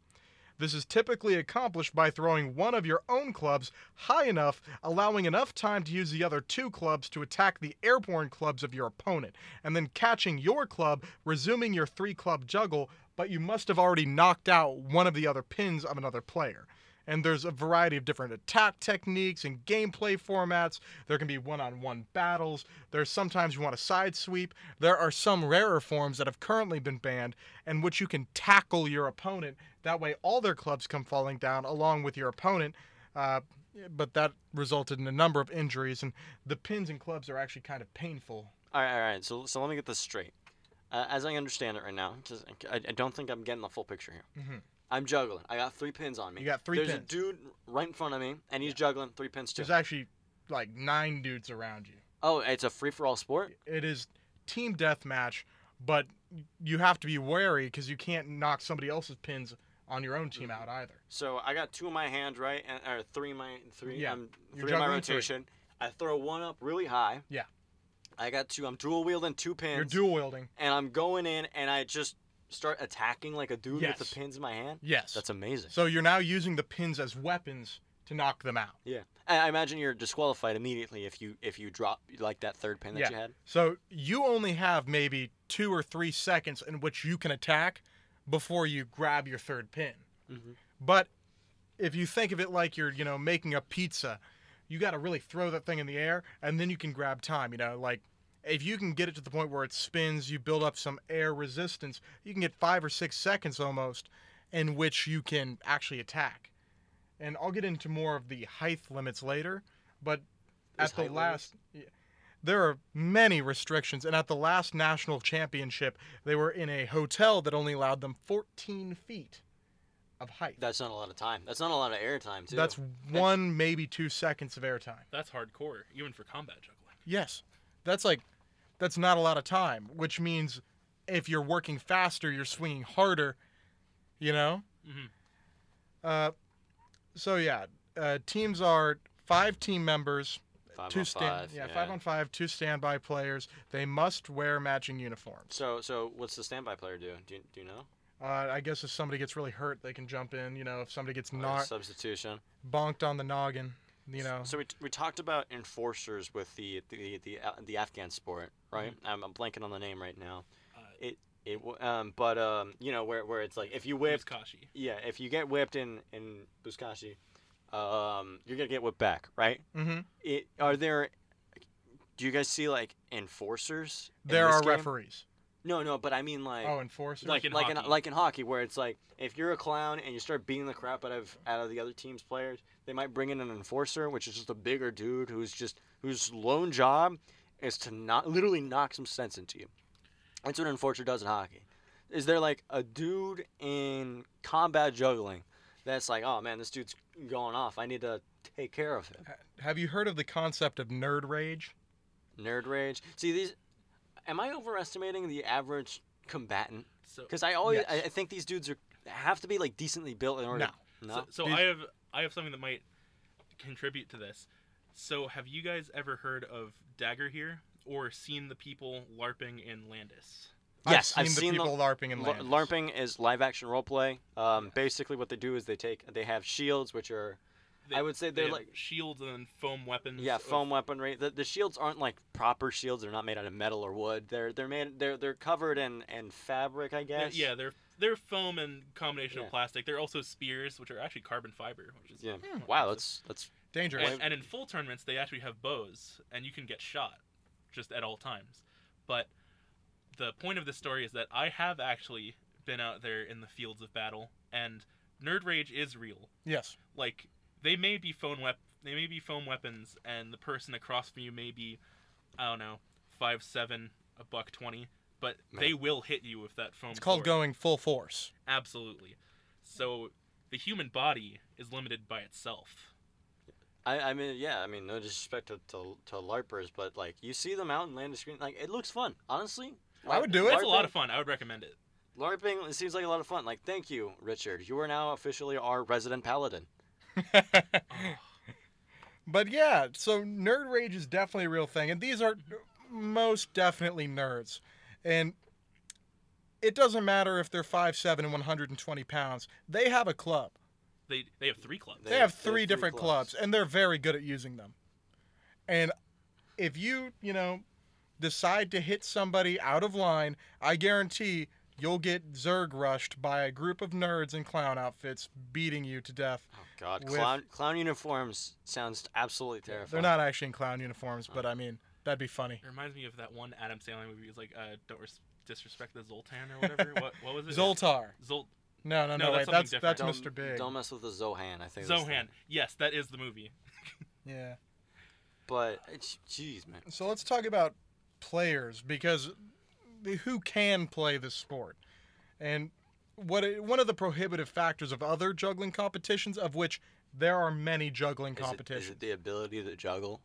This is typically accomplished by throwing one of your own clubs high enough, allowing enough time to use the other 2 clubs to attack the airborne clubs of your opponent, and then catching your club, resuming your 3-club juggle, but you must have already knocked out one of the other pins of another player. And there's a variety of different attack techniques and gameplay formats. There can be one-on-one battles. There's sometimes you want to side sweep. There are some rarer forms that have currently been banned in which you can tackle your opponent. That way all their clubs come falling down along with your opponent. But that resulted in a number of injuries. And the pins and clubs are actually kind of painful. All right. So let me get this straight. As I understand it right now, because I don't think I'm getting the full picture here. Mm-hmm. I'm juggling. I got 3 pins on me. You got 3 pins. There's a dude right in front of me, and he's juggling 3 pins too. There's actually like 9 dudes around you. Oh, it's a free-for-all sport? It is team deathmatch, but you have to be wary because you can't knock somebody else's pins on your own team out either. So I got 2 in my hand, right, or 3 in my three. Yeah. You're 3 in my rotation. 3. I throw 1 up really high. Yeah. I got 2. I'm dual-wielding 2 pins. You're dual-wielding. And I'm going in, and I just... start attacking like a dude with the pins in my hand? Yes. That's amazing. So you're now using the pins as weapons to knock them out. Yeah. I imagine you're disqualified immediately if you drop like that 3rd pin that you had. So you only have maybe 2 or 3 seconds in which you can attack before you grab your 3rd pin. Mm-hmm. But if you think of it like you're, you know, making a pizza, you got to really throw that thing in the air and then you can grab time, you know, like... If you can get it to the point where it spins, you build up some air resistance, you can get 5 or 6 seconds almost, in which you can actually attack. And I'll get into more of the height limits later, but there are many restrictions, and at the last national championship, they were in a hotel that only allowed them 14 feet of height. That's not a lot of time. That's not a lot of air time, too. That's maybe 2 seconds of air time. That's hardcore, even for combat juggling. Yes. That's not a lot of time, which means if you're working faster, you're swinging harder, you know? Mm-hmm. Teams are 5 team members. 5 on 5. Yeah, 5 on 5, 2 standby players. They must wear matching uniforms. So what's the standby player do? Do you know? I guess if somebody gets really hurt, they can jump in. You know, if somebody gets substitution, bonked on the noggin. You know. So we talked about enforcers with the Afghan sport, right? Mm-hmm. I'm blanking on the name right now. Where it's like if you whip, Buzkashi. Yeah, if you get whipped in Buzkashi, you're gonna get whipped back, right? Mm-hmm. Do you guys see like enforcers? There are referees. No, but I mean like enforcers, like in hockey, where it's like if you're a clown and you start beating the crap out of the other team's players, they might bring in an enforcer, which is just a bigger dude whose lone job is to literally knock some sense into you. That's what an enforcer does in hockey. Is there like a dude in combat juggling that's like, oh man, this dude's going off. I need to take care of him. Have you heard of the concept of nerd rage? Nerd rage. See, am I overestimating the average combatant? Because I think these dudes have to be like decently built in order. No. I have something that might contribute to this. So have you guys ever heard of Dagger Here? Or seen the people LARPing in Landis? Yes, I've seen the people LARPing in Landis. LARPing is live-action roleplay. Yes. Basically, what they do is they have shields, which are... I would say they're like... shields and foam weapons. Yeah, foam weaponry. The shields aren't like proper shields. They're not made out of metal or wood. They're covered in fabric, I guess. Yeah, they're foam and combination of plastic. They're also spears, which are actually carbon fiber. Which is wow, that's dangerous. And in full tournaments, they actually have bows, and you can get shot. Just at all times. But the point of this story is that I have actually been out there in the fields of battle, and nerd rage is real. Yes. Like they may be foam weapons, and the person across from you may be, I don't know, 5'7", a $120, but they will hit you if that foam. It's called going full force. Absolutely. So the human body is limited by itself. I mean, no disrespect to LARPers, but, like, you see them out in Land of Screen, like, it looks fun, honestly. I would do it. It's a lot of fun. I would recommend it. LARPing, it seems like a lot of fun. Like, thank you, Richard. You are now officially our resident paladin. But, yeah, so nerd rage is definitely a real thing, and these are most definitely nerds. And it doesn't matter if they're 5'7", and 120 pounds. They have a club. They have 3 clubs. They have three different clubs, and they're very good at using them. And if you decide to hit somebody out of line, I guarantee you'll get Zerg rushed by a group of nerds in clown outfits beating you to death. Oh, God. Clown uniforms sounds absolutely terrifying. They're not actually in clown uniforms, but, I mean, that'd be funny. It reminds me of that one Adam Sandler movie. It's like, don't disrespect the Zoltan or whatever. What was it? Zoltar. No, wait, that's Mr. Big. Don't mess with the Zohan, I think. Zohan, yes, that is the movie. Yeah. But, jeez, man. So let's talk about players, because who can play this sport? And one of the prohibitive factors of other juggling competitions, of which there are many juggling competitions. Is it the ability to juggle?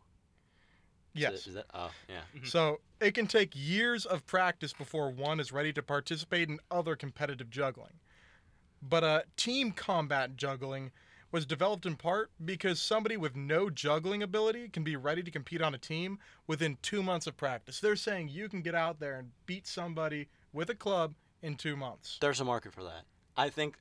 Yes. Is that, oh, yeah. Mm-hmm. So it can take years of practice before one is ready to participate in other competitive juggling. But team combat juggling was developed in part because somebody with no juggling ability can be ready to compete on a team within 2 months of practice. They're saying you can get out there and beat somebody with a club in 2 months. There's a market for that. I think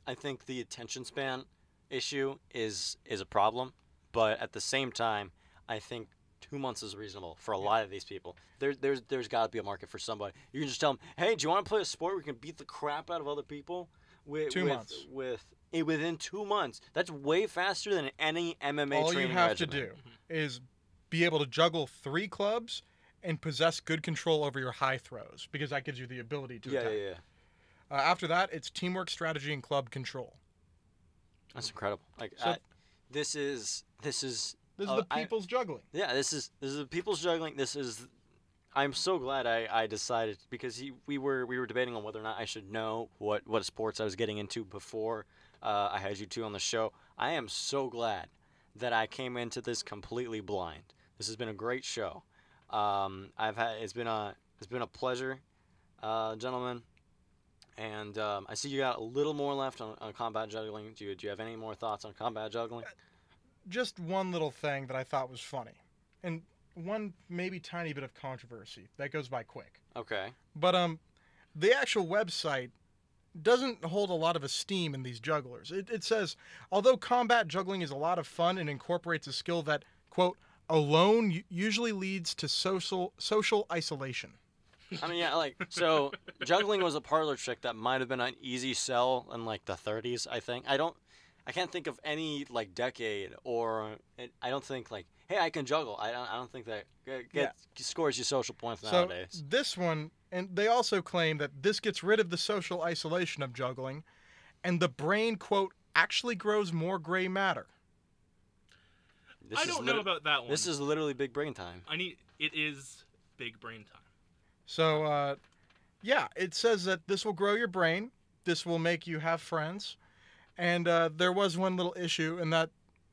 the attention span issue is a problem, but at the same time, I think 2 months is reasonable for a lot of these people. There's got to be a market for somebody. You can just tell them, hey, do you want to play a sport where you can beat the crap out of other people? Within 2 months. That's way faster than any MMA training regimen. All you have to do is be able to juggle 3 clubs and possess good control over your high throws, because that gives you the ability to attack. Yeah, yeah, After that, it's teamwork, strategy, and club control. That's incredible. Like, so, this is the people's juggling. Yeah, this is the people's juggling. This is. I'm so glad I decided, because we were debating on whether or not I should know what sports I was getting into before I had you two on the show. I am so glad that I came into this completely blind. This has been a great show. It's been a pleasure, gentlemen. And I see you got a little more left on combat juggling. Do you have any more thoughts on combat juggling? Just one little thing that I thought was funny, and one maybe tiny bit of controversy that goes by quick. Okay. But the actual website doesn't hold a lot of esteem in these jugglers. It says, although combat juggling is a lot of fun and incorporates a skill that, quote, alone usually leads to social isolation. I mean, yeah, like, so juggling was a parlor trick that might have been an easy sell in, like, the 30s, I think. I can't think of any, like, decade, or I don't think, like, hey, I can juggle. I don't think that scores you social points nowadays. So this one, and they also claim that this gets rid of the social isolation of juggling, and the brain, quote, actually grows more gray matter. I don't know about that one. This is literally big brain time. It is big brain time. So, it says that this will grow your brain, this will make you have friends, and there was one little issue in that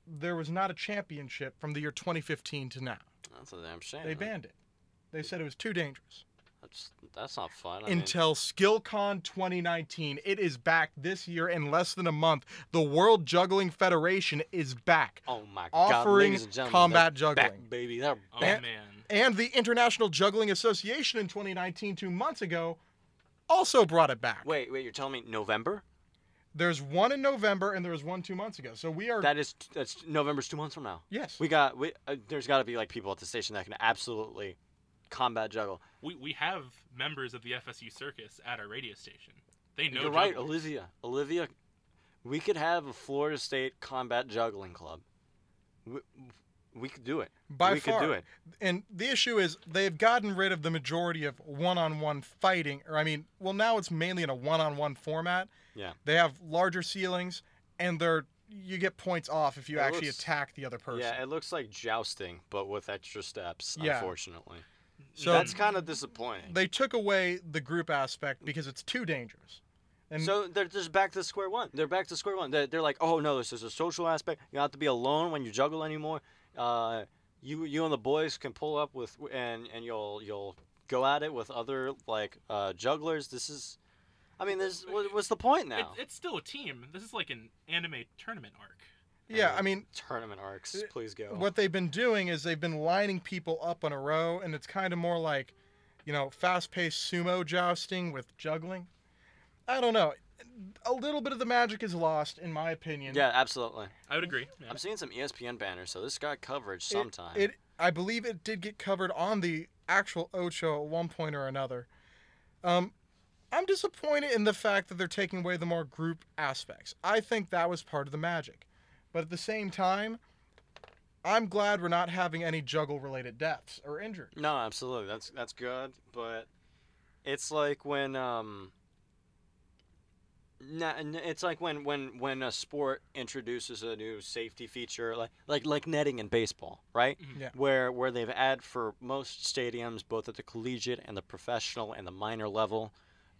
there was not a championship from the year 2015 to now. That's a damn shame. They banned it. They said it was too dangerous. That's not fun. Until SkillCon 2019. It is back this year in less than a month. The World Juggling Federation is back. Oh, my God. Offering combat juggling. Back, baby. Man. And the International Juggling Association in 2019, 2 months ago, also brought it back. Wait, you're telling me November? There's one in November, and there was one 2 months ago. So we are... That's November's 2 months from now. Yes. There's got to be, like, people at the station that can absolutely... combat juggle. We have members of the FSU circus at our radio station. They know. You're right, jugglers. Olivia, we could have a Florida State combat juggling club. We could do it. By far. And the issue is they've gotten rid of the majority of one-on-one fighting. Now it's mainly in a one-on-one format. Yeah. They have larger ceilings, and you get points off if you actually attack the other person. Yeah, it looks like jousting, but with extra steps. Yeah. Unfortunately. So that's kind of disappointing. They took away the group aspect because it's too dangerous. And so they're just back to square one. They're like, oh, no, this is a social aspect. You don't have to be alone when you juggle anymore. You and the boys can pull up with and you'll go at it with other, like, jugglers. This is... what's the point now? It's still a team. This is like an anime tournament arc. Yeah, tournament arcs, please go. What they've been doing is they've been lining people up in a row, and it's kind of more like, fast-paced sumo jousting with juggling. I don't know. A little bit of the magic is lost, in my opinion. Yeah, absolutely. I would agree. Yeah. I'm seeing some ESPN banners, so this got coverage sometime. I believe it did get covered on the actual Ocho at one point or another. I'm disappointed in the fact that they're taking away the more group aspects. I think that was part of the magic. But at the same time, I'm glad we're not having any juggle-related deaths or injuries. No, absolutely. That's good. But it's like when a sport introduces a new safety feature, like netting in baseball, right? Yeah. Where they've added for most stadiums, both at the collegiate and the professional and the minor level,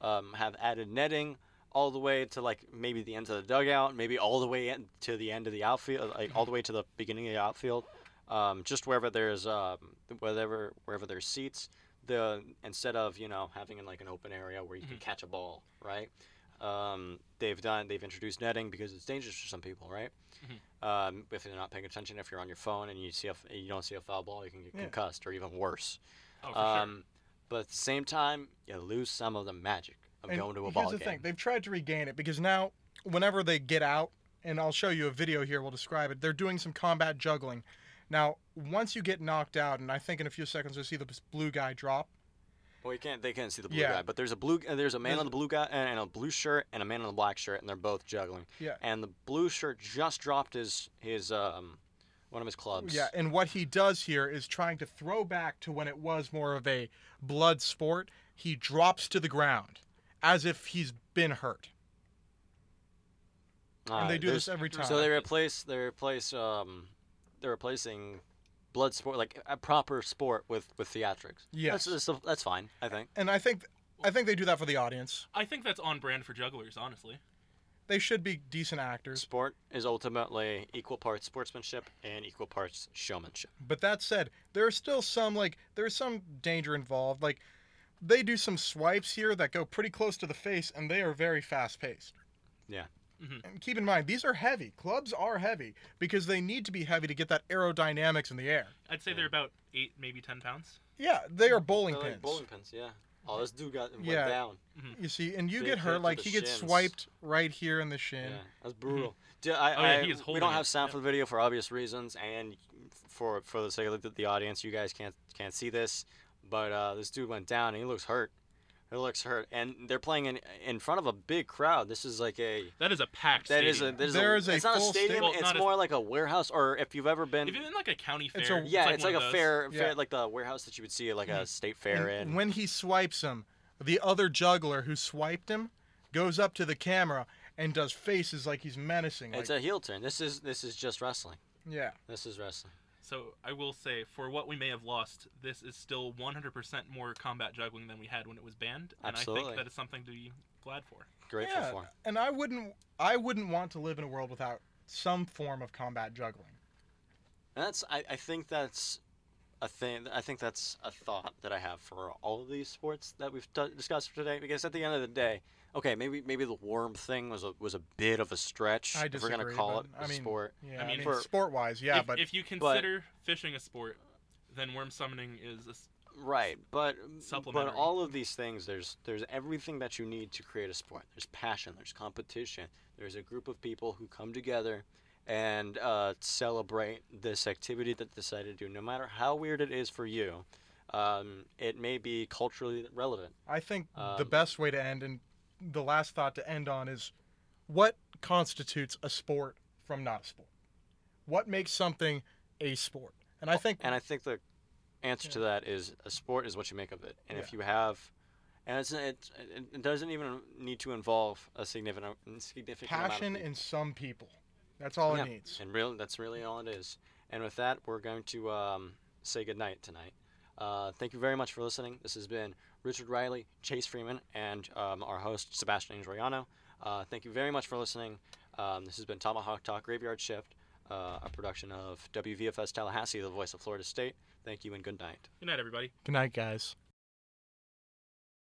have added netting. All the way to, like, maybe the end of the dugout, maybe all the way to the end of the outfield, like all the way to the beginning of the outfield, just wherever there's seats. Instead of having like an open area where you can catch a ball, right? They've introduced netting because it's dangerous for some people, right? If they're not paying attention, if you're on your phone and you don't see a foul ball, you can get concussed or even worse. Oh, for sure. But at the same time, you lose some of the magic. Going to a ball game. Here's the thing. They've tried to regain it because now whenever they get out, and I'll show you a video here, we'll describe it, they're doing some combat juggling. Now, once you get knocked out, and I think in a few seconds you'll see the blue guy drop. Well, they can't see the blue guy, but there's a man on the blue guy and a blue shirt and a man on the black shirt, and they're both juggling. Yeah. And the blue shirt just dropped his one of his clubs. Yeah, and what he does here is trying to throw back to when it was more of a blood sport. He drops to the ground. as if he's been hurt. And they do this every time. So they're replacing blood sport, like a proper sport, with theatrics. Yes, that's fine, I think. And I think they do that for the audience. I think that's on brand for jugglers, honestly. They should be decent actors. Sport is ultimately equal parts sportsmanship and equal parts showmanship. But that said, there's still some danger involved. Like, they do some swipes here that go pretty close to the face, and they are very fast paced. Yeah. Mm-hmm. And keep in mind, these are heavy. Clubs are heavy because they need to be heavy to get that aerodynamics in the air. I'd say they're about 8, maybe 10 pounds. Yeah, they are bowling pins. Like bowling pins, yeah. Oh, this dude went down. Mm-hmm. You see, and get hurt. Like, he gets swiped right here in the shin. Yeah, that's brutal. Mm-hmm. We don't have sound for the video for obvious reasons, and for the sake of the audience, you guys can't see this, but this dude went down, and he looks hurt. It looks hurt, and they're playing in front of a big crowd. This is like a... That is a packed stadium. It's not a stadium. Well, it's more like a warehouse, or if you've ever been... If you've been like a county fair. It's like a fair, like the warehouse that you would see at like a state fair. And when he swipes him, the other juggler who swiped him goes up to the camera and does faces like he's menacing. It's a heel turn. This is just wrestling. Yeah. This is wrestling. So I will say, for what we may have lost, this is still 100% more combat juggling than we had when it was banned. Absolutely. And I think that is something to be glad for. Grateful for. And I wouldn't want to live in a world without some form of combat juggling. I think that's a thing. I think that's a thought that I have for all of these sports that we've discussed today. Because at the end of the day, okay, maybe the worm thing was a bit of a stretch. I disagree, if we're gonna call it a sport. Yeah, I mean, sport-wise, yeah. But if you consider fishing a sport, then worm summoning is right. But all of these things, there's everything that you need to create a sport. There's passion. There's competition. There's a group of people who come together and celebrate this activity that they decided to do. No matter how weird it is for you, it may be culturally relevant. I think the best way to end and the last thought to end on is, what constitutes a sport from not a sport? What makes something a sport? And I think the answer to that is, a sport is what you make of it. And if you have, and it doesn't even need to involve a significant passion in some people. That's all it needs. And that's really all it is. And with that, we're going to say goodnight tonight. Thank you very much for listening. This has been Richard Riley, Chase Freeman, and our host, Sebastian Andriano. Thank you very much for listening. This has been Tomahawk Talk Graveyard Shift, a production of WVFS Tallahassee, the voice of Florida State. Thank you and good night. Good night, everybody. Good night, guys.